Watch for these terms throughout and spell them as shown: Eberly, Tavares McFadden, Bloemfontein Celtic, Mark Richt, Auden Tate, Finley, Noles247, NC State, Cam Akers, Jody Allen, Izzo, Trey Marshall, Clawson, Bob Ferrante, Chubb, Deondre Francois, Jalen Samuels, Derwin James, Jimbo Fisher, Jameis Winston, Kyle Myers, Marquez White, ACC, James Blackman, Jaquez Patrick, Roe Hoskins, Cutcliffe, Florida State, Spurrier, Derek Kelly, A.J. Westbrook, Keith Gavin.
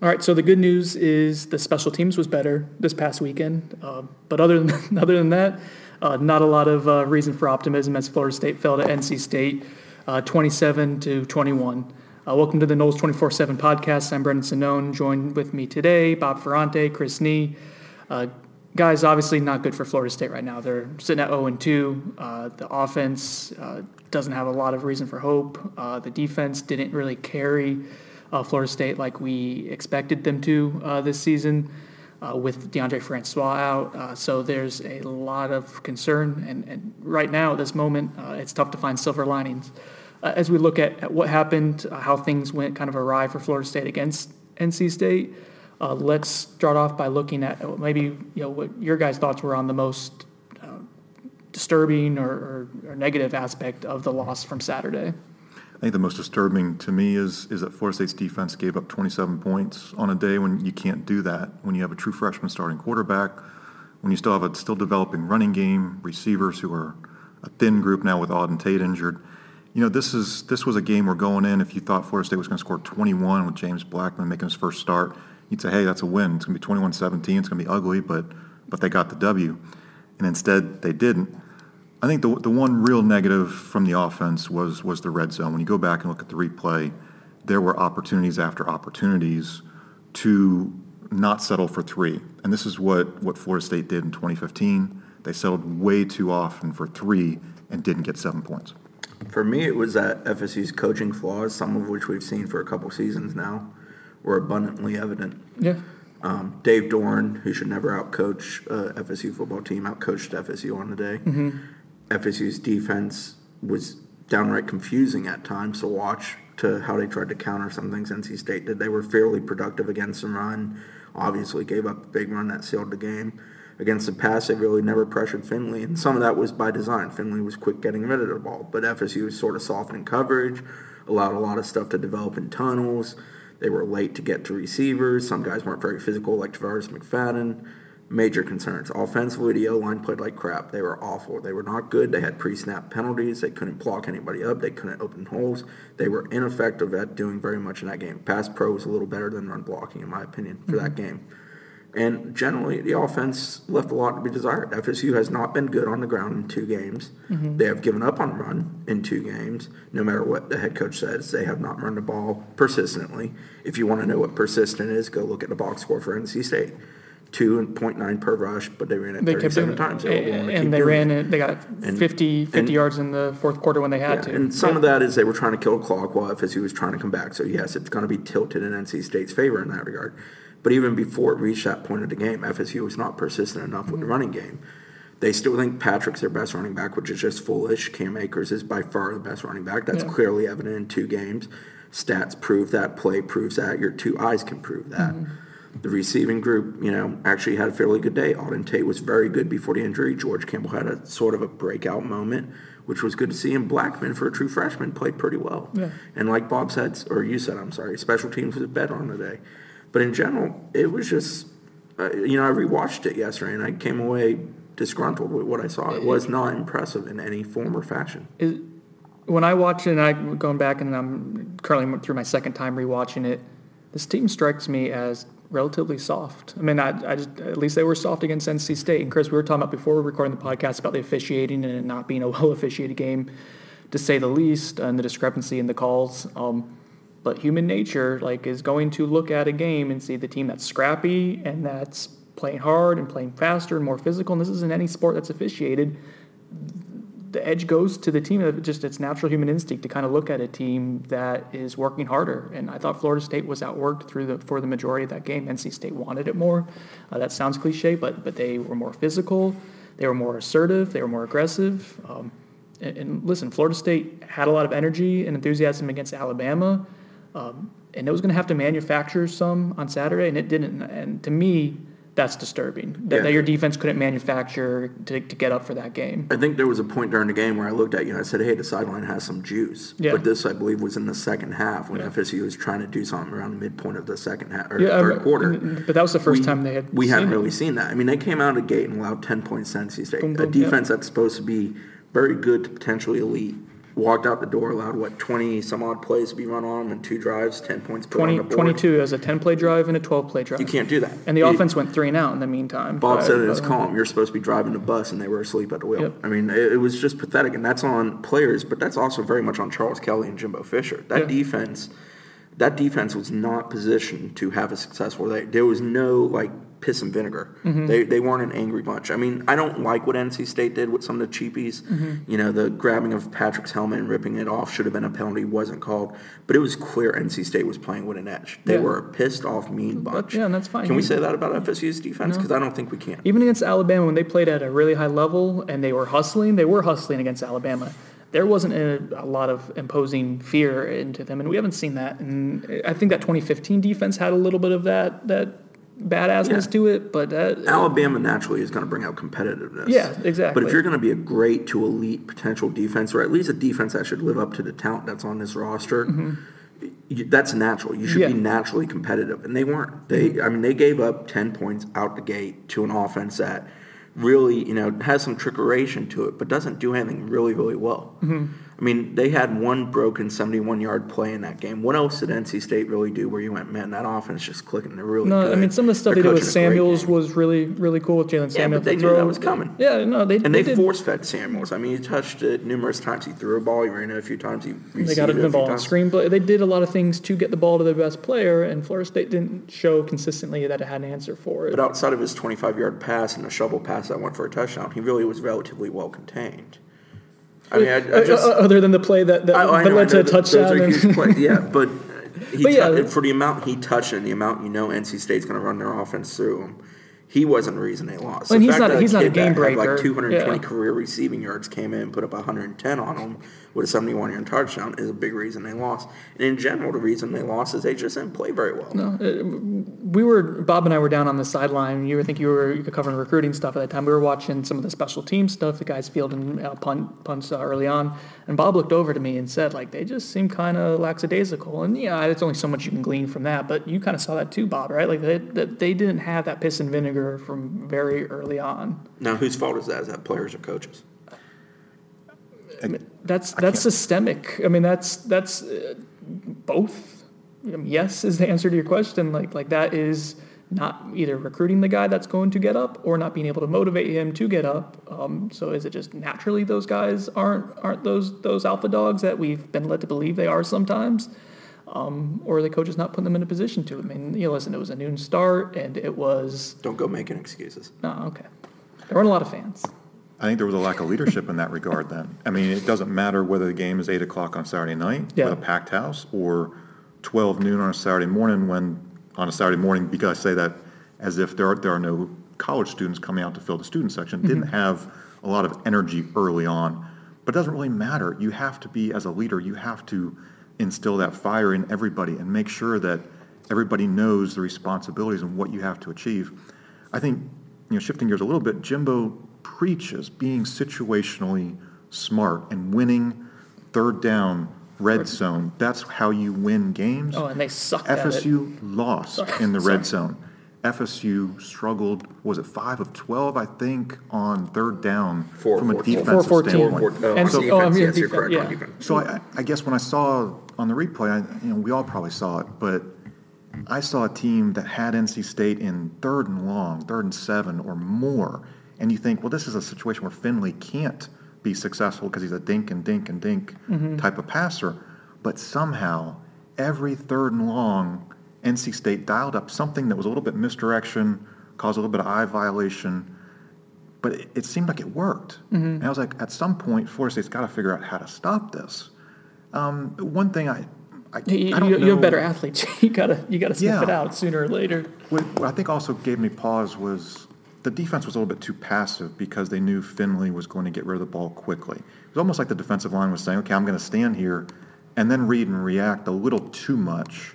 All right, so the good news is the special teams was better this past weekend. But other than that, not a lot of reason for optimism as Florida State fell to NC State 27-21. Welcome to the Noles247 podcast. I'm Brendan Sonnone. Joined with me today, Bob Ferrante, Chris Nee. Guys, obviously not good for Florida State right now. They're sitting at 0-2. The offense doesn't have a lot of reason for hope. The defense didn't really carry Florida State like we expected them to this season with Deondre Francois out. So there's a lot of concern. And right now, at this moment, it's tough to find silver linings. As we look at what happened, how things went kind of awry for Florida State against NC State, let's start off by looking at maybe what your guys' thoughts were on the most disturbing or negative aspect of the loss from Saturday. I think the most disturbing to me is that Florida State's defense gave up 27 points on a day when you can't do that, when you have a true freshman starting quarterback, when you still have a still developing running game, receivers who are a thin group now with Auden Tate injured. You know, this was a game we're going in. If you thought Florida State was going to score 21 with James Blackman making his first start, you'd say, hey, that's a win. It's going to be 21-17. It's going to be ugly, but they got the W. And instead, they didn't. I think the one real negative from the offense was the red zone. When you go back and look at the replay, there were opportunities after opportunities to not settle for three. And this is what Florida State did in 2015. They settled way too often for three and didn't get 7 points. For me, it was that FSU's coaching flaws, some of which we've seen for a couple seasons now, were abundantly evident. Yeah. Dave Doeren, who should never outcoach FSU football team, outcoached FSU on the day. Mm-hmm. FSU's defense was downright confusing at times to watch to how they tried to counter some things NC State did. They were fairly productive against the run, obviously gave up a big run that sealed the game. Against the pass, they really never pressured Finley, and some of that was by design. Finley was quick getting rid of the ball, but FSU was sort of softening coverage, allowed a lot of stuff to develop in tunnels. They were late to get to receivers. Some guys weren't very physical, like Tavares McFadden. Major concerns. Offensively, the O-line played like crap. They were awful. They were not good. They had pre-snap penalties. They couldn't block anybody up. They couldn't open holes. They were ineffective at doing very much in that game. Pass pro was a little better than run blocking, in my opinion, for that game. And generally, the offense left a lot to be desired. FSU has not been good on the ground in two games. Mm-hmm. They have given up on the run in two games. No matter what the head coach says, they have not run the ball persistently. If you want to know what persistent is, go look at the box score for NC State. 2.9 per rush, but they ran it 37 times. They got 50 yards in the fourth quarter when they had to. And some of that is they were trying to kill the clock while FSU was trying to come back. So, yes, it's going to be tilted in NC State's favor in that regard. But even before it reached that point of the game, FSU was not persistent enough with the running game. They still think Patrick's their best running back, which is just foolish. Cam Akers is by far the best running back. That's clearly evident in two games. Stats prove that. Play proves that. Your two eyes can prove that. Mm-hmm. The receiving group, actually had a fairly good day. Auden Tate was very good before the injury. George Campbell had a sort of a breakout moment, which was good to see. And Blackman, for a true freshman, played pretty well. Yeah. And like Bob said, or you said, I'm sorry, special teams was a bet on today. But in general, it was just, I rewatched it yesterday, and I came away disgruntled with what I saw. It was not impressive in any form or fashion. When I watched it, and I'm going back, and I'm currently through my second time rewatching it, this team strikes me as relatively soft. I mean, at least they were soft against NC State. And Chris, we were talking about before we were recording the podcast about the officiating and it not being a well-officiated game, to say the least, and the discrepancy in the calls. But human nature, is going to look at a game and see the team that's scrappy and that's playing hard and playing faster and more physical. And this isn't any sport that's officiated. The edge goes to the team. It's natural human instinct to kind of look at a team that is working harder. And I thought Florida State was outworked for the majority of that game. NC State wanted it more. That sounds cliche, but they were more physical. They were more assertive. They were more aggressive. And listen, Florida State had a lot of energy and enthusiasm against Alabama, and it was going to have to manufacture some on Saturday, and it didn't. And to me, that's disturbing, that your defense couldn't manufacture to get up for that game. I think there was a point during the game where I looked at you and I said, hey, the sideline has some juice. Yeah. But this, I believe, was in the second half when FSU was trying to do something around the midpoint of the second half or third quarter. But that was the first time they had seen that. I mean, they came out of the gate and allowed 10 points to NC State, a defense that's supposed to be very good to potentially elite. walked out the door, allowed, what, 20-some-odd plays to be run on them and two drives, 10 points put on the board. 22 as a 10-play drive and a 12-play drive. You can't do that. And the offense went 3 and out in the meantime. Bob said in his column, you're supposed to be driving the bus, and they were asleep at the wheel. Yep. I mean, it was just pathetic, and that's on players, but that's also very much on Charles Kelly and Jimbo Fisher. That defense was not positioned to have a successful – there was no, like, piss and vinegar. Mm-hmm. They weren't an angry bunch. I mean, I don't like what NC State did with some of the cheapies. Mm-hmm. You know, the grabbing of Patrick's helmet and ripping it off should have been a penalty, wasn't called. But it was clear NC State was playing with an edge. They were a pissed-off, mean bunch. Yeah, and that's fine. Can we say that about FSU's defense? Because I don't think we can. Even against Alabama, when they played at a really high level and they were hustling against Alabama. There wasn't a lot of imposing fear into them, and we haven't seen that. And I think that 2015 defense had a little bit of that badassness to it, but Alabama naturally is going to bring out competitiveness. Yeah, exactly. But if you're going to be a great to elite potential defense, or at least a defense that should live up to the talent that's on this roster, that's natural. You should be naturally competitive, and they weren't. They gave up 10 points out the gate to an offense that really, you know, has some trickeration to it, but doesn't do anything really, really well. Mm-hmm. I mean, they had one broken 71-yard play in that game. What else did NC State really do where you went, man, that offense just clicking? They're really good. I mean, some of the stuff they did with Samuels was really, really cool with Jalen Samuels. Yeah, but they knew that was coming. Yeah, no, they did. And they force-fed Samuels. I mean, he touched it numerous times. He threw a ball. He ran it a few times. He received it a few times. They got him the ball on screen. But they did a lot of things to get the ball to their best player, and Florida State didn't show consistently that it had an answer for it. But outside of his 25-yard pass and a shovel pass that went for a touchdown, he really was relatively well contained. I mean, other than the play that led to a touchdown. But for the amount he touched and the amount, you know, NC State's going to run their offense through him, he wasn't the reason they lost. And he's not a game breaker. Had like 220 career receiving yards, came in and put up 110 on him with a 71-yard touchdown is a big reason they lost. And in general, the reason they lost is they just didn't play very well. No, Bob and I were down on the sideline. You were covering recruiting stuff at that time. We were watching some of the special team stuff, the guys fielding punts early on. And Bob looked over to me and said, like, they just seem kind of lackadaisical. And, yeah, there's only so much you can glean from that. But you kind of saw that too, Bob, right? Like, they didn't have that piss and vinegar from very early on. Now, whose fault is that? Is that players or coaches? That's systemic. I mean, that's both. I mean, yes is the answer to your question. Like that is not either recruiting the guy that's going to get up or not being able to motivate him to get up. So is it just naturally those guys aren't those alpha dogs that we've been led to believe they are sometimes? Or the coach is not putting them in a position to. I mean, you know, listen, it was a noon start, and it was... Don't go making excuses. No, okay. There weren't a lot of fans. I think there was a lack of leadership in that regard then. I mean, it doesn't matter whether the game is 8 o'clock on Saturday night with a packed house or 12 noon on a Saturday morning because I say that as if there are no college students coming out to fill the student section. Mm-hmm. Didn't have a lot of energy early on. But it doesn't really matter. You have to be, as a leader, you have to instill that fire in everybody and make sure that everybody knows the responsibilities and what you have to achieve. I think, you know, shifting gears a little bit, Jimbo preaches being situationally smart and winning third down, red zone. That's how you win games. Oh, and they sucked at it. FSU lost in the red zone. FSU struggled, was it 5 of 12, I think, on third down from a defensive standpoint. So I guess when I saw on the replay, we all probably saw it, but I saw a team that had NC State in third and long, third and 7 or more, and you think, well, this is a situation where Finley can't be successful because he's a dink and dink type of passer, but somehow every third and long, NC State dialed up something that was a little bit misdirection, caused a little bit of eye violation, but it seemed like it worked. Mm-hmm. And I was like, at some point, Florida State's got to figure out how to stop this. One thing I don't know. You're a better athlete. you gotta sniff it out sooner or later. What I think also gave me pause was the defense was a little bit too passive because they knew Finley was going to get rid of the ball quickly. It was almost like the defensive line was saying, okay, I'm going to stand here and then read and react a little too much.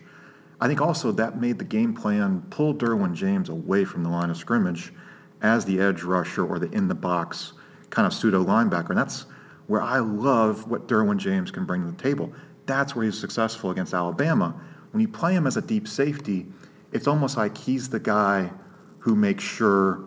I think also that made the game plan pull Derwin James away from the line of scrimmage as the edge rusher or the in-the-box kind of pseudo linebacker. And that's where I love what Derwin James can bring to the table. That's where he's successful against Alabama. When you play him as a deep safety, it's almost like he's the guy who makes sure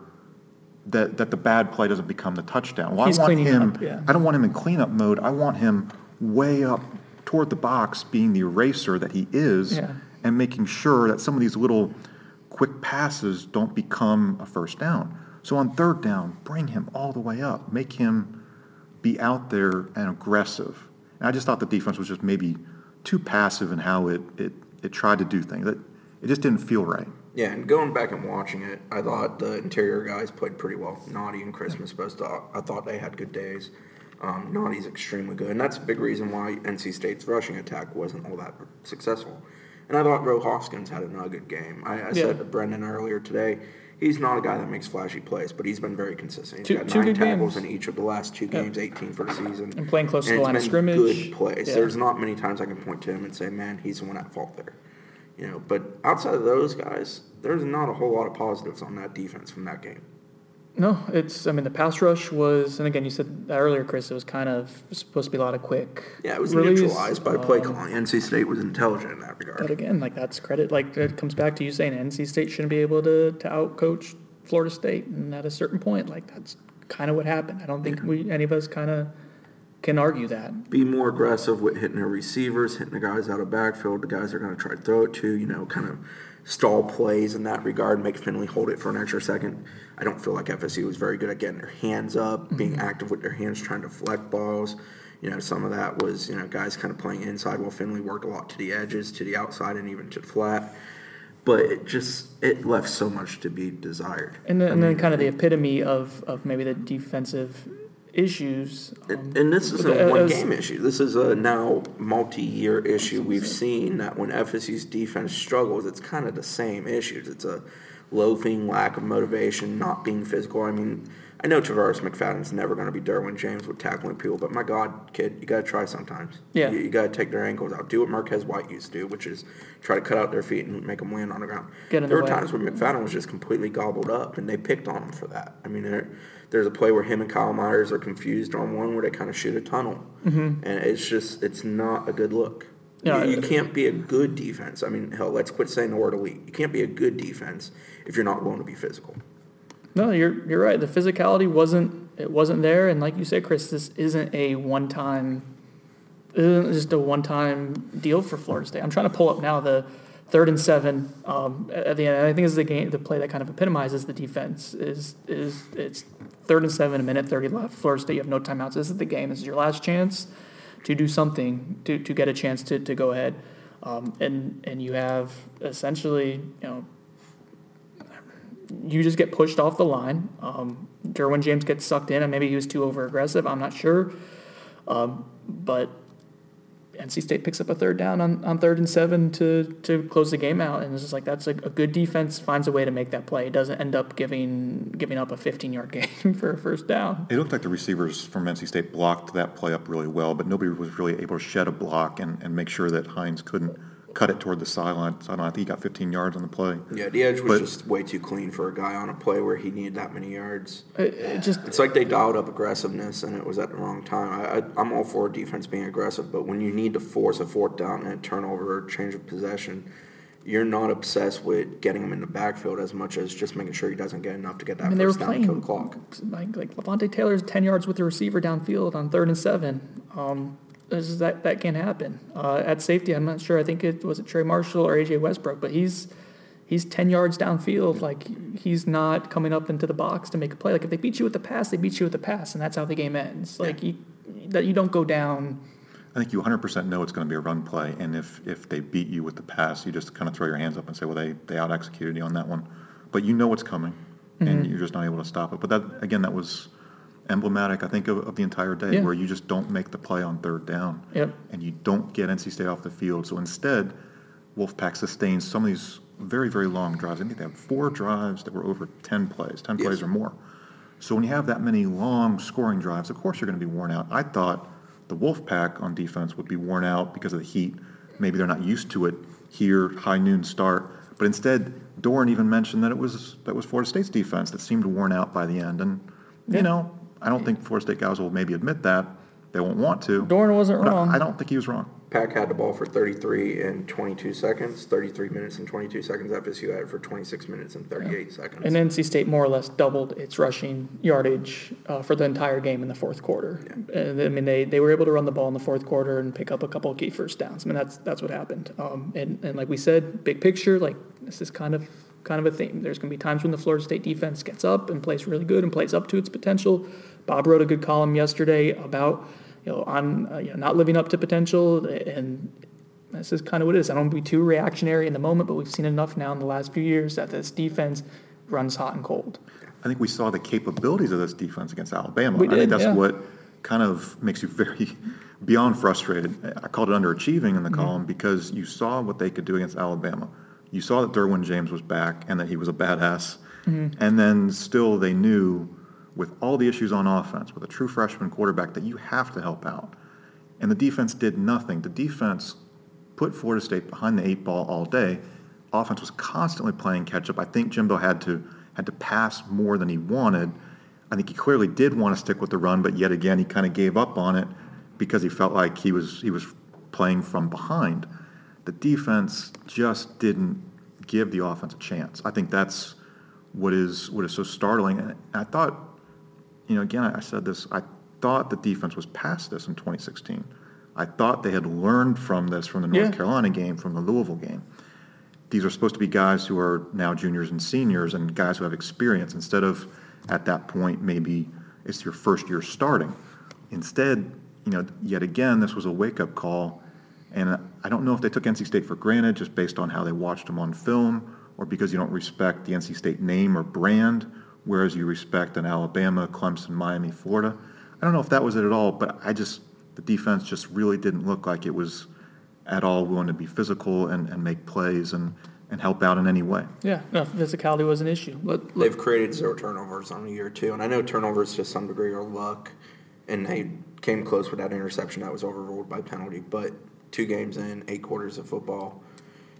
that the bad play doesn't become the touchdown. Well, I don't want him in cleanup mode. I want him way up toward the box, being the eraser that he is, and making sure that some of these little quick passes don't become a first down. So on third down, bring him all the way up. Make him be out there and aggressive. And I just thought the defense was just maybe too passive in how it tried to do things. It just didn't feel right. Yeah, and going back and watching it, I thought the interior guys played pretty well. Naughty and Christmas both. I thought they had good days. Naughty's extremely good, and that's a big reason why NC State's rushing attack wasn't all that successful. And I thought Roe Hoskins had another good game. I said to Brendan earlier today, he's not a guy that makes flashy plays, but he's been very consistent. He's got 9 tackles in each of the last 2 games, 18 for the season. And playing close to the line of scrimmage. Good plays. Yeah. There's not many times I can point to him and say, man, he's the one at fault there. You know, but outside of those guys, there's not a whole lot of positives on that defense from that game. No, I mean, the pass rush was, and again, you said that earlier, Chris, it was kind of supposed to be a lot of quick. Yeah, it was neutralized by play calling. NC State was intelligent in that regard. But again, that's credit. It comes back to you saying NC State shouldn't be able to out-coach Florida State. And at a certain point, that's kind of what happened. I don't think any of us kind of can argue that. Be more aggressive with hitting their receivers, hitting the guys out of backfield, the guys they're going to try to throw it to, kind of stall plays in that regard, make Finley hold it for an extra second. I don't feel like FSU was very good at getting their hands up, being active with their hands, trying to deflect balls. Some of that was, guys kind of playing inside while Finley worked a lot to the edges, to the outside, and even to the flat. But it left so much to be desired. And then kind of the epitome of maybe the defensive issues. And this isn't a one-game issue. This is a now multi-year issue. We've seen that when FSU's defense struggles, it's kind of the same issues. It's a loafing, lack of motivation, not being physical. I mean, I know Tavares McFadden's never going to be Derwin James with tackling people, but my God, kid, you got to try sometimes. Yeah. You got to take their ankles out. Do what Marquez White used to do, which is try to cut out their feet and make them land on the ground. There were times when McFadden was just completely gobbled up, and they picked on him for that. I mean, there's a play where him and Kyle Myers are confused on one where they kind of shoot a tunnel. Mm-hmm. And it's not a good look. No, you can't be a good defense. I mean, hell, let's quit saying the word elite. You can't be a good defense if you're not willing to be physical. No, you're right. The physicality wasn't there, and like you said, Chris, this isn't a one-time. This isn't just a one-time deal for Florida State. I'm trying to pull up now the 3rd and 7 at the end. I think this is the play that kind of epitomizes the defense. It's 3rd and 7, 1:30 left. Florida State, you have no timeouts. This is the game. This is your last chance to do something to get a chance to go ahead, and you have essentially You just get pushed off the line. Derwin James gets sucked in, and maybe he was too overaggressive. I'm not sure. But NC State picks up a third down on 3rd and 7 to close the game out. And it's just that's a good defense finds a way to make that play. It doesn't end up giving up a 15-yard game for a first down. It looked like the receivers from NC State blocked that play up really well, but nobody was really able to shed a block and make sure that Hines couldn't cut it toward the sideline. So I think he got 15 yards on the play. Yeah, the edge was just way too clean for a guy on a play where he needed that many yards. It's like they dialed up aggressiveness, and it was at the wrong time. I'm all for defense being aggressive, but when you need to force a fourth down and a turnover or change of possession, you're not obsessed with getting him in the backfield as much as just making sure he doesn't get enough to get that first down and kill the clock. Levante Taylor's 10 yards with the receiver downfield on 3rd and 7. That can happen. At safety, I'm not sure. I think it was Trey Marshall or A.J. Westbrook, but he's 10 yards downfield. He's not coming up into the box to make a play. If they beat you with the pass, they beat you with the pass, and that's how the game ends. You don't go down. I think you 100% know it's going to be a run play, and if they beat you with the pass, you just kind of throw your hands up and say, well, they out-executed you on that one. But you know what's coming, and you're just not able to stop it. But that was emblematic, I think, of the entire day, where you just don't make the play on third down, and you don't get NC State off the field. So instead, Wolfpack sustains some of these very, very long drives. I think they have 4 drives that were over 10 plays or more. So when you have that many long scoring drives, of course you're going to be worn out. I thought the Wolfpack on defense would be worn out because of the heat. Maybe they're not used to it here, high noon start. But instead, Doeren even mentioned that that was Florida State's defense that seemed worn out by the end. And, I don't think Florida State guys will maybe admit that. They won't want to. Doeren wasn't wrong. I don't think he was wrong. Pack had the ball for 33 minutes and 22 seconds. FSU had it for 26 minutes and 38 seconds. And NC State more or less doubled its rushing yardage for the entire game in the fourth quarter. Yeah. And, I mean, they were able to run the ball in the fourth quarter and pick up a couple of key first downs. I mean, that's what happened. And like we said, big picture, like this is kind of a theme. There's going to be times when the Florida State defense gets up and plays really good and plays up to its potential. Bob wrote a good column yesterday about not living up to potential, and this is kind of what it is. I don't want to be too reactionary in the moment, but we've seen enough now in the last few years that this defense runs hot and cold. I think we saw the capabilities of this defense against Alabama. I think that's what kind of makes you very beyond frustrated. I called it underachieving in the column because you saw what they could do against Alabama. You saw that Derwin James was back and that he was a badass, and then still they knew with all the issues on offense, with a true freshman quarterback, that you have to help out. And the defense did nothing. The defense put Florida State behind the eight ball all day. Offense was constantly playing catch-up. I think Jimbo had to pass more than he wanted. I think he clearly did want to stick with the run, but yet again he kind of gave up on it because he felt like he was playing from behind. The defense just didn't give the offense a chance. I think that's what is so startling. And I thought, I said this, I thought the defense was past this in 2016. I thought they had learned from this from the North Carolina game, from the Louisville game. These are supposed to be guys who are now juniors and seniors and guys who have experience instead of, at that point, maybe it's your first year starting. Instead, yet again, this was a wake-up call. And I don't know if they took NC State for granted just based on how they watched them on film or because you don't respect the NC State name or brand, whereas you respect an Alabama, Clemson, Miami, Florida. I don't know if that was it at all, but the defense just really didn't look like it was at all willing to be physical and make plays and help out in any way. Yeah, no, physicality was an issue. They've created zero turnovers on the year, too, and I know turnovers to some degree are luck, and they came close with that interception that was overruled by penalty, but 2 games in, 8 quarters of football,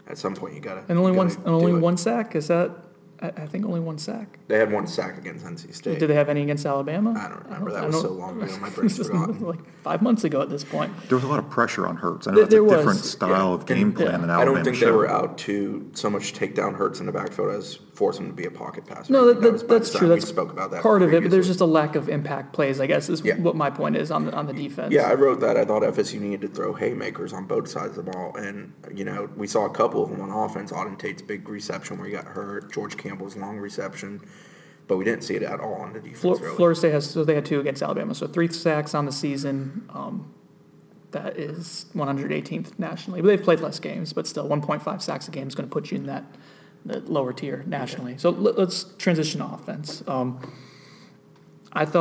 at some point you got to – And only one sack, is that – I think only one sack. They had 1 sack against NC State. Did they have any against Alabama? I don't remember. That was so long ago. My brain's forgotten. Like 5 months ago at this point. There was a lot of pressure on Hurts. I know it's a different style of game plan than Alabama. I don't think they were out to so much take down Hurts in the backfield as force him to be a pocket passer. No, that's true. We spoke about that part of it, but there's just a lack of impact plays, I guess, is what my point is on the defense. Yeah, I wrote that. I thought FSU needed to throw haymakers on both sides of the ball, and, we saw a couple of them on offense. Auden Tate's big reception where he got hurt, George Campbell's long reception, but we didn't see it at all on the defense. Florida State they had 2 against Alabama, so 3 sacks on the season. That is 118th nationally. But they've played less games, but still 1.5 sacks a game is going to put you in that lower tier nationally. Yeah. So let's transition to offense. Let's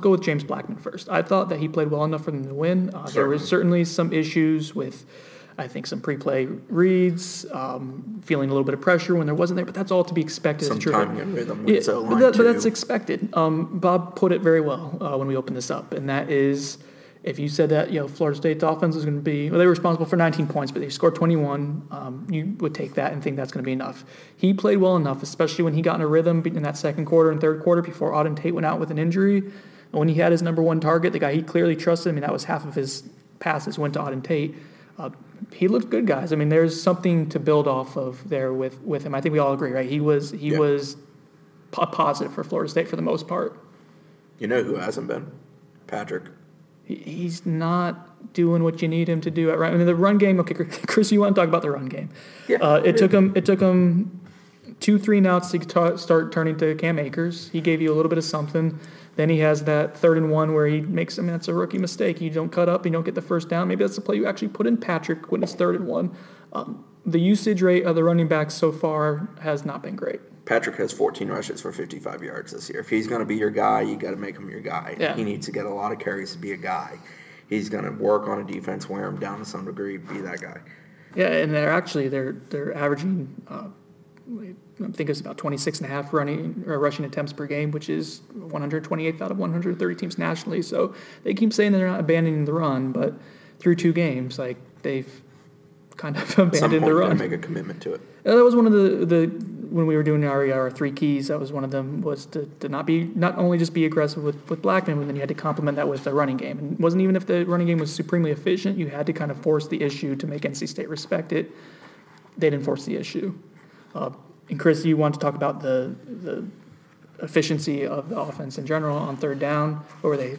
go with James Blackman first. I thought that he played well enough for them to win. There were certainly some issues with, I think, some pre-play reads, feeling a little bit of pressure when there wasn't there, but that's all to be expected. Some timing and rhythm. Yeah, but that's expected. Bob put it very well when we opened this up, and that is, if you said that, Florida State's offense is going to be, they were responsible for 19 points, but they scored 21, you would take that and think that's going to be enough. He played well enough, especially when he got in a rhythm in that second quarter and third quarter before Auden Tate went out with an injury. And when he had his number one target, the guy he clearly trusted, that was half of his passes went to Auden Tate. He looked good, guys. There's something to build off of there with him. I think we all agree, right? He was a positive for Florida State for the most part. You know who hasn't been? Patrick. He's not doing what you need him to do. The run game. Okay, Chris, you want to talk about the run game? Yeah. It took him 2 3-and-outs to start turning to Cam Akers. He gave you a little bit of something. Then he has that 3rd and 1 where he makes, that's a rookie mistake. You don't cut up, you don't get the first down. Maybe that's the play you actually put in Patrick when it's 3rd and 1. The usage rate of the running backs so far has not been great. Patrick has 14 rushes for 55 yards this year. If he's going to be your guy, you got to make him your guy. Yeah. He needs to get a lot of carries to be a guy. He's going to work on a defense, wear him down to some degree, be that guy. Yeah, and they're averaging I think it's about 26.5 rushing attempts per game, which is 128th out of 130 teams nationally. So they keep saying they're not abandoning the run, but through 2 games, they've kind of abandoned the run. At some point, they make a commitment to it. That was one of the when we were doing our three keys, that was one of them, was to not only just be aggressive with Blackman, but then you had to complement that with the running game. And it wasn't even if the running game was supremely efficient, you had to kind of force the issue to make NC State respect it. They didn't force the issue. And Chris, you want to talk about the efficiency of the offense in general on third down. What were they,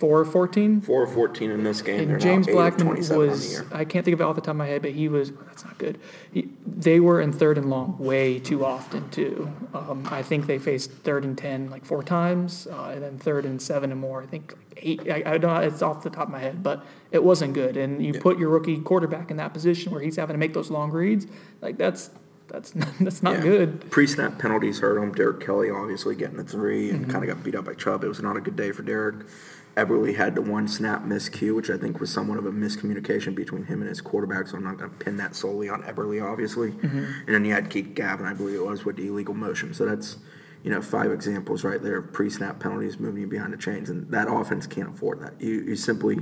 4 or 14? 4 or 14 in this game. And James Blackman was, I can't think of it off the top of my head, but he was, that's not good. They were in third and long way too often, too. I think they faced third and 10 like 4 times, and then third and 7 and more, I think 8. I don't know, it's off the top of my head, but it wasn't good. And you put your rookie quarterback in that position where he's having to make those long reads, like that's not good. Pre-snap penalties hurt him. Derek Kelly obviously getting a 3 and kind of got beat up by Chubb. It was not a good day for Derek. Eberly had the one snap miscue, which I think was somewhat of a miscommunication between him and his quarterback, so I'm not going to pin that solely on Eberly, obviously. And then you had Keith Gavin, I believe it was, with the illegal motion. So that's, 5 examples right there of pre-snap penalties moving you behind the chains, and that offense can't afford that. You simply,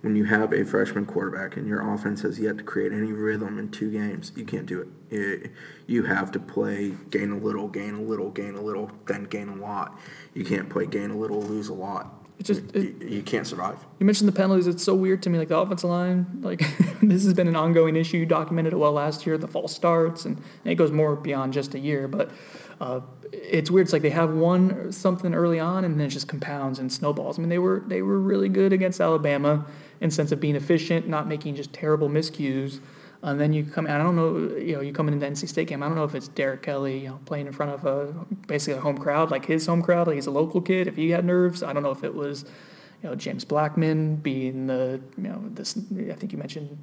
when you have a freshman quarterback and your offense has yet to create any rhythm in 2 games, you can't do it. You have to play gain a little, then gain a lot. You can't play gain a little, lose a lot. You can't survive. You mentioned the penalties. It's so weird to me. Like the offensive line, like this has been an ongoing issue. You documented it well last year, the false starts, and it goes more beyond just a year. But it's weird. It's like they have one something early on, and then it just compounds and snowballs. I mean, they were really good against Alabama in sense of being efficient, not making just terrible miscues. And then you come into the NC State game. I don't know if it's Derek Kelly, playing in front of basically a home crowd, like his home crowd, like he's a local kid. If he had nerves, I don't know if it was, James Blackman being the, this. I think you mentioned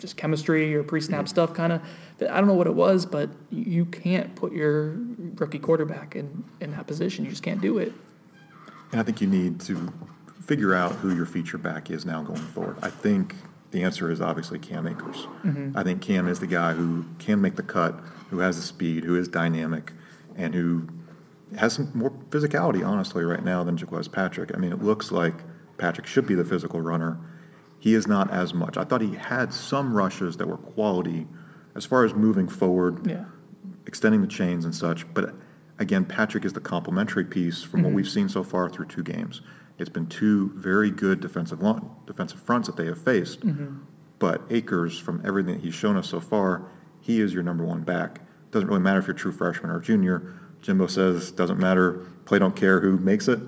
just chemistry or pre-snap stuff, kind of. I don't know what it was, but you can't put your rookie quarterback in that position. You just can't do it. And I think you need to figure out who your feature back is now going forward. I think. The answer is obviously Cam Akers. I think Cam is the guy who can make the cut, who has the speed, who is dynamic, and who has some more physicality, honestly, right now than Jaquez Patrick. I mean, it looks like Patrick should be the physical runner. He is not as much. I thought he had some rushes that were quality as far as moving forward, extending the chains and such. But, again, Patrick is the complementary piece from what we've seen so far through 2 games. It's been 2 very good defensive fronts that they have faced. But Akers, from everything that he's shown us so far, he is your number one back. Doesn't really matter if you're a true freshman or junior. Jimbo says, doesn't matter, play don't care who makes it.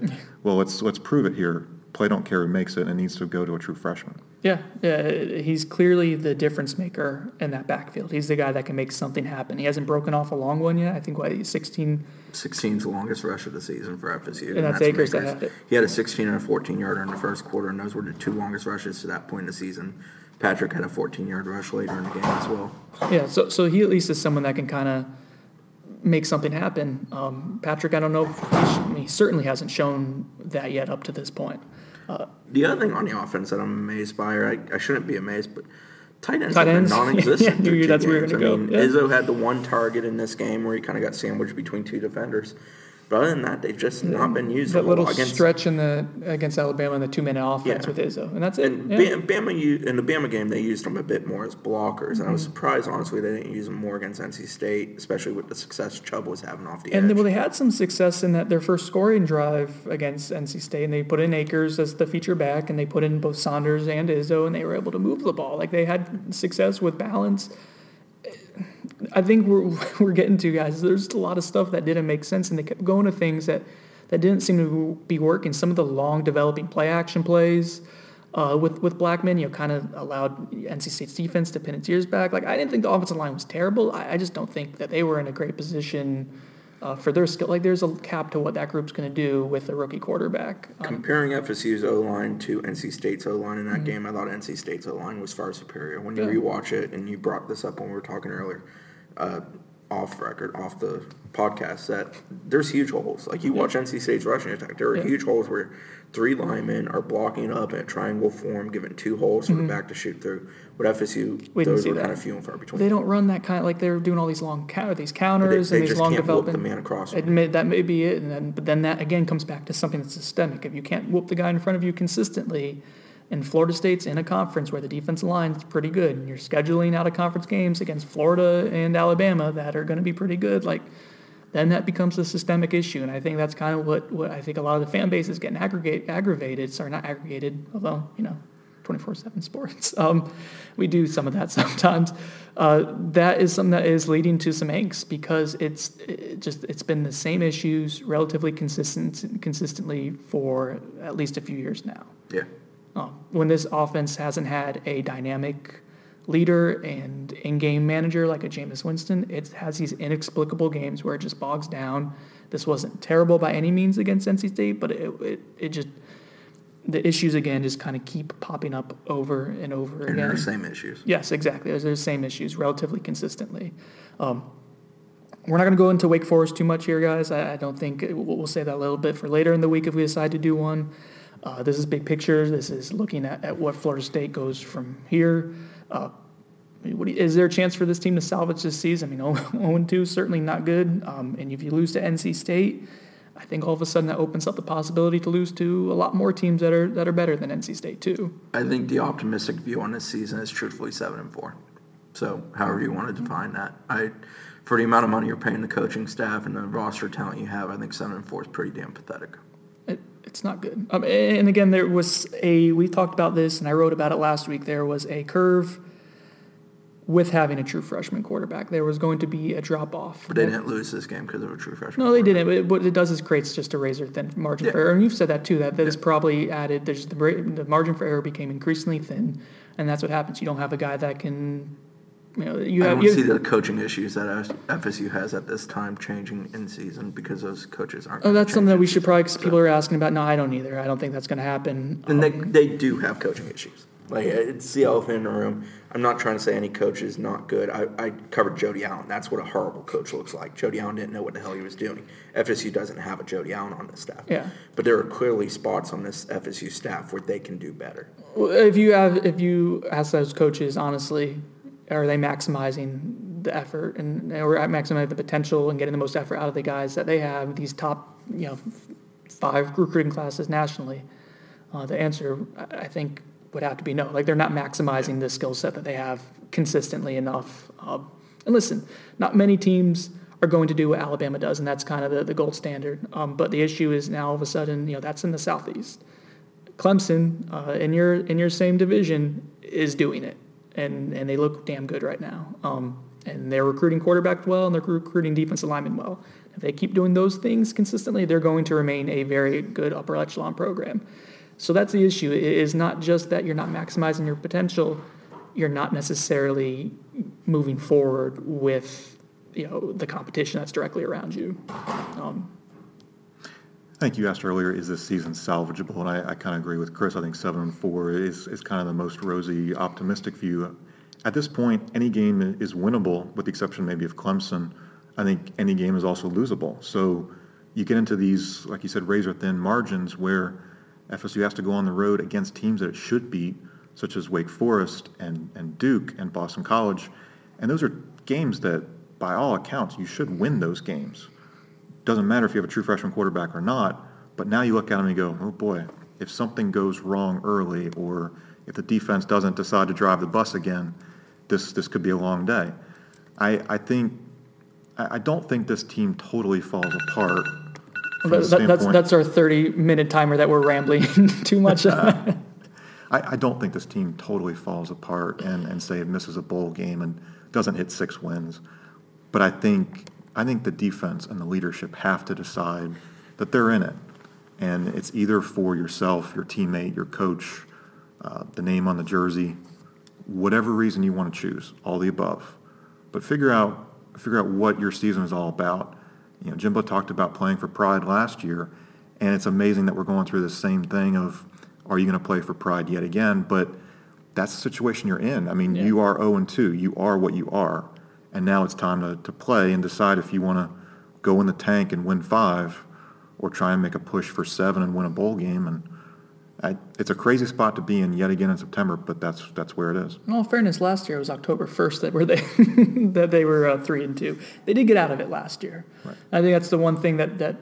Well, let's prove it here. Play don't care who makes it, and needs to go to a true freshman. Yeah, he's clearly the difference maker in that backfield. He's the guy that can make something happen. He hasn't broken off a long one yet. I think, 16? 16's the longest rush of the season for FSU. And that's Akers that had it. He had a 16- and a 14-yarder in the first quarter, and those were the 2 longest rushes to that point in the season. Patrick had a 14-yard rush later in the game as well. Yeah, so he at least is someone that can kind of make something happen. Patrick, I don't know, he certainly hasn't shown that yet up to this point. The other thing on the offense that I'm amazed by, or I shouldn't be amazed, but tight ends have been non-existent. Dude, that's where we're going to go. Izzo had the one target in this game where he kind of got sandwiched between 2 defenders. But other than that, they've just not been used. That little stretch against Alabama in the 2-minute offense with Izzo, and that's it. And in the Bama game, they used them a bit more as blockers, and I was surprised, honestly, they didn't use them more against NC State, especially with the success Chubb was having off the edge. And they had some success in that their first scoring drive against NC State, and they put in Akers as the feature back, and they put in both Saunders and Izzo, and they were able to move the ball. Like, they had success with balance. I think we're getting to, guys, there's a lot of stuff that didn't make sense, and they kept going to things that didn't seem to be working. Some of the long developing play-action plays with Blackman, kind of allowed NC State's defense to pin its ears back. Like, I didn't think the offensive line was terrible. I just don't think that they were in a great position for their skill. Like, there's a cap to what that group's going to do with a rookie quarterback. Comparing FSU's O-line to NC State's O-line in that game, I thought NC State's O-line was far superior. When you rewatch it, and you brought this up when we were talking earlier, off the podcast, that there's huge holes. Like, you watch NC State's rushing attack, there are huge holes where 3 linemen are blocking up in a triangle form, giving 2 holes for the back to shoot through. With FSU, those were kind of few and far between. They don't run that kind of, like, they're doing all these long these counters, they and these long development. They just can't whoop the man across. That may be it, but then that again comes back to something that's systemic. If you can't whoop the guy in front of you consistently, and Florida State's in a conference where the defensive line is pretty good, and you're scheduling out-of-conference games against Florida and Alabama that are going to be pretty good, like, then that becomes a systemic issue. And I think that's kind of what I think a lot of the fan base is getting aggravated. Sorry, not aggregated, although, 24/7 sports. We do some of that sometimes. That is something that is leading to some angst because it's been the same issues relatively consistently for at least a few years now. Yeah. When this offense hasn't had a dynamic leader and in-game manager like a Jameis Winston, it has these inexplicable games where it just bogs down. This wasn't terrible by any means against NC State, but it just – the issues, again, just kind of keep popping up over and over again. They're the same issues. Yes, exactly. They're the same issues relatively consistently. We're not going to go into Wake Forest too much here, guys. I don't think – we'll save that a little bit for later in the week if we decide to do one. This is big picture. This is looking at what Florida State goes from here. Is there a chance for this team to salvage this season? 0-2 certainly not good. And if you lose to NC State, I think all of a sudden that opens up the possibility to lose to a lot more teams that are better than NC State too. I think the optimistic view on this season is truthfully 7-4. So however you want to define that, for the amount of money you're paying the coaching staff and the roster talent you have, I think 7-4 is pretty damn pathetic. It's not good. And again, there was we talked about this and I wrote about it last week. There was a curve with having a true freshman quarterback. There was going to be a drop-off. But they didn't lose this game because of a true freshman. No, they didn't. But what it does is creates just a razor-thin margin for error. And you've said that too. That is probably added. There's the margin for error became increasingly thin, and that's what happens. You don't have a guy that can – I don't see the coaching issues that FSU has at this time changing in season because those coaches aren't. Oh, that's something that we should probably – people are asking about. No, I don't either. I don't think that's going to happen. And they do have coaching issues. Like, it's the elephant in the room. I'm not trying to say any coach is not good. I covered Jody Allen. That's what a horrible coach looks like. Jody Allen didn't know what the hell he was doing. FSU doesn't have a Jody Allen on this staff. Yeah. But there are clearly spots on this FSU staff where they can do better. Well, if you ask those coaches, honestly, are they maximizing the effort or maximizing the potential and getting the most effort out of the guys that they have, these top five recruiting classes nationally? The answer, I think, would have to be no. Like, they're not maximizing the skill set that they have consistently enough. And listen, not many teams are going to do what Alabama does, and that's kind of the gold standard. But the issue is now all of a sudden, that's in the Southeast. Clemson, in your same division, is doing it, and they look damn good right now. And they're recruiting quarterback well, and they're recruiting defensive linemen well. If they keep doing those things consistently, they're going to remain a very good upper echelon program. So that's the issue. It is not just that you're not maximizing your potential. You're not necessarily moving forward with, the competition that's directly around you. I think you asked earlier, is this season salvageable? And I kind of agree with Chris. I think 7-4 is kind of the most rosy, optimistic view. At this point, any game is winnable, with the exception maybe of Clemson. I think any game is also losable. So you get into these, like you said, razor-thin margins where FSU has to go on the road against teams that it should beat, such as Wake Forest and Duke and Boston College. And those are games that, by all accounts, you should win those games. Doesn't matter if you have a true freshman quarterback or not, but now you look at them and you go, oh boy, if something goes wrong early or if the defense doesn't decide to drive the bus again, this could be a long day. I don't think this team totally falls apart. That's our 30-minute timer that we're rambling too much on. I don't think this team totally falls apart and say it misses a bowl game and doesn't hit 6 wins. But I think the defense and the leadership have to decide that they're in it. And it's either for yourself, your teammate, your coach, the name on the jersey, whatever reason you want to choose, all the above. But figure out what your season is all about. Jimbo talked about playing for pride last year, and it's amazing that we're going through the same thing of, are you going to play for pride yet again? But that's the situation you're in. You are 0-2. You are what you are. And now it's time to play and decide if you want to go in the tank and win 5 or try and make a push for 7 and win a bowl game. And it's a crazy spot to be in yet again in September, but that's where it is. In all fairness, last year it was October 1st that they were 3-2. They did get out of it last year. Right. I think that's the one thing that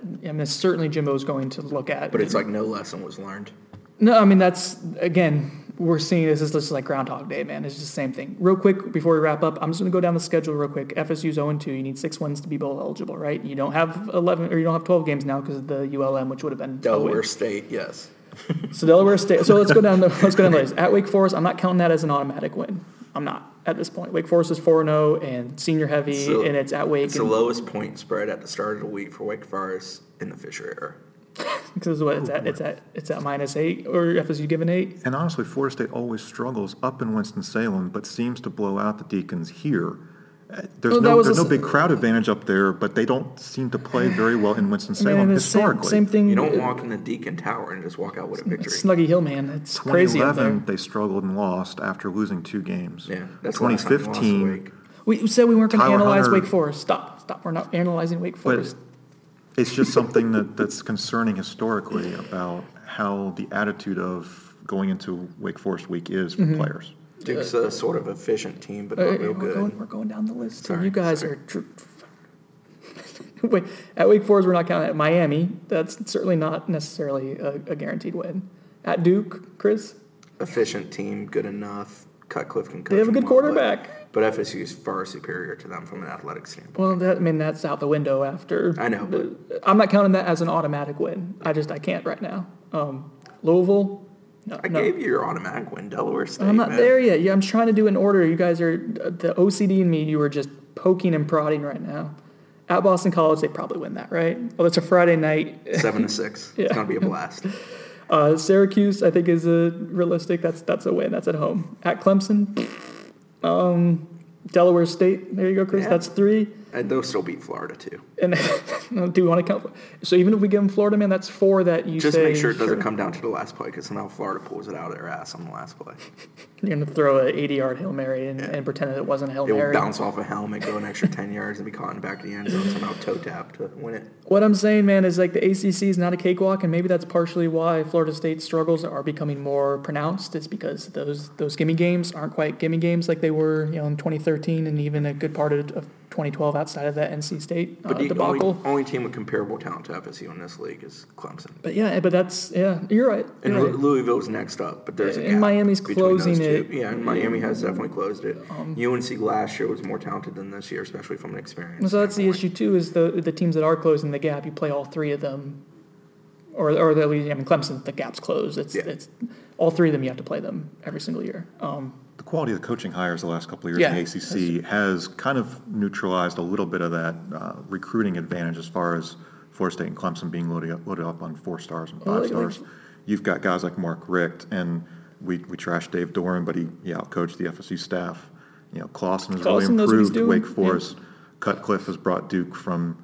certainly Jimbo's going to look at. But it's like no lesson was learned. No, I mean, that's, again, we're seeing this is just like Groundhog Day, man. It's just the same thing. Real quick, before we wrap up, I'm just going to go down the schedule real quick. FSU's 0-2. You need 6 wins to be bowl eligible, right? You don't have 11 or you don't have 12 games now because of the ULM, which would have been Delaware State, yes. So Delaware State. So let's go down the list. At Wake Forest, I'm not counting that as an automatic win. I'm not at this point. Wake Forest is 4-0 and senior heavy, so, and it's at Wake. It's the lowest point spread at the start of the week for Wake Forest in the Fisher era. Because it's at -8 or FSU given 8. And honestly, Florida State always struggles up in Winston-Salem, but seems to blow out the Deacons here. There's no big crowd advantage up there, but they don't seem to play very well in Winston-Salem historically. Same thing. You don't walk in the Deacon Tower and just walk out with a victory. It's Snuggy Hill, man. It's crazy. 2011, they struggled and lost after losing 2 games. Yeah, that's 2015. We said we weren't going to analyze Wake Forest. Stop. We're not analyzing Wake Forest. It's just something that's concerning historically about how the attitude of going into Wake Forest week is for players. Duke's a sort of efficient team, but not real good. We're going down the list. Sorry, you guys are... Wait, at Wake Forest, we're not counting at Miami. That's certainly not necessarily a guaranteed win. At Duke, Chris? Efficient team, good enough. Cutcliffe can coach. They have a good quarterback. But FSU is far superior to them from an athletic standpoint. Well, that's out the window after. I know. But I'm not counting that as an automatic win. I can't right now. Louisville. No. Gave you your automatic win, Delaware State. I'm not there yet. Yeah, I'm trying to do an order. You guys are the OCD in me. You are just poking and prodding right now. At Boston College, they probably win that, right? Well, it's a Friday night. 7-6. Yeah. It's gonna be a blast. Syracuse, I think, is realistic. That's a win. That's at home. At Clemson. Delaware State. There you go, Chris. Yeah. That's 3. And they'll still beat Florida, too. And do we want to count? So even if we give them Florida, man, that's 4 that you just say. Just make sure it doesn't come down to the last play, because somehow Florida pulls it out of their ass on the last play. You're going to throw an 80-yard Hail Mary and pretend that it wasn't a Hail Mary. It will bounce off a helmet, go an extra 10 yards, and be caught in the back of the end zone, somehow toe-tap to win it. What I'm saying, man, is like the ACC is not a cakewalk, and maybe that's partially why Florida State's struggles are becoming more pronounced. It's because those gimme games aren't quite gimme games like they were, in 2013 and even a good part of 2012 outside of that NC State debacle. Only team with comparable talent to FSU in this league is Clemson. But you're right. And Louisville's next up, but there's a gap. And Miami's closing it. Yeah, and Miami has definitely closed it. UNC last year was more talented than this year, especially from an experience. So that's the issue too, is the teams that are closing the gap. You play all 3 of them, or at least Clemson, the gap's closed. It's all 3 of them. You have to play them every single year. The quality of the coaching hires the last couple of years in the ACC has kind of neutralized a little bit of that recruiting advantage as far as Florida State and Clemson being loaded up on 4 stars and 5 stars. You've got guys like Mark Richt, and we trashed Dave Doeren, but he outcoached the FSU staff. Clawson has really improved Wake Forest. Yeah. Cutcliffe has brought Duke from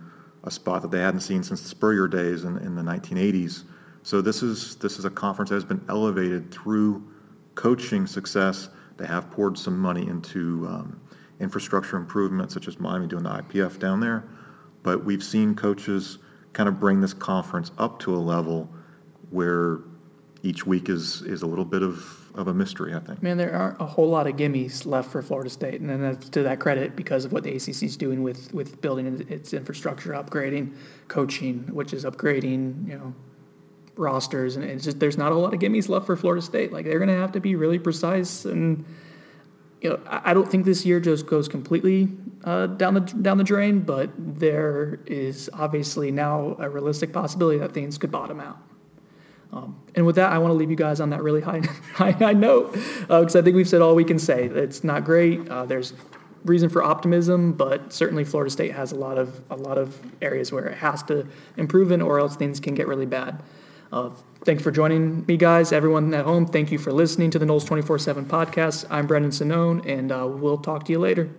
a spot that they hadn't seen since the Spurrier days in the 1980s. So this is a conference that has been elevated through coaching success. They have poured some money into infrastructure improvements, such as Miami doing the IPF down there. But we've seen coaches kind of bring this conference up to a level where each week is a little bit of a mystery, I think. Man, there aren't a whole lot of gimmies left for Florida State, and that's to that credit because of what the ACC is doing with building its infrastructure, upgrading coaching, which is upgrading, rosters, and it's just there's not a lot of gimmies left for Florida State. Like, they're going to have to be really precise, and I don't think this year just goes completely down the drain, but there is obviously now a realistic possibility that things could bottom out. And with that, I want to leave you guys on that really high note, because I think we've said all we can say. It's not great. There's reason for optimism, but certainly Florida State has a lot of areas where it has to improve in, or else things can get really bad. Thanks for joining me, guys. Everyone at home, thank you for listening to the Noles247 podcast. I'm Brendan Sonnone, and we'll talk to you later.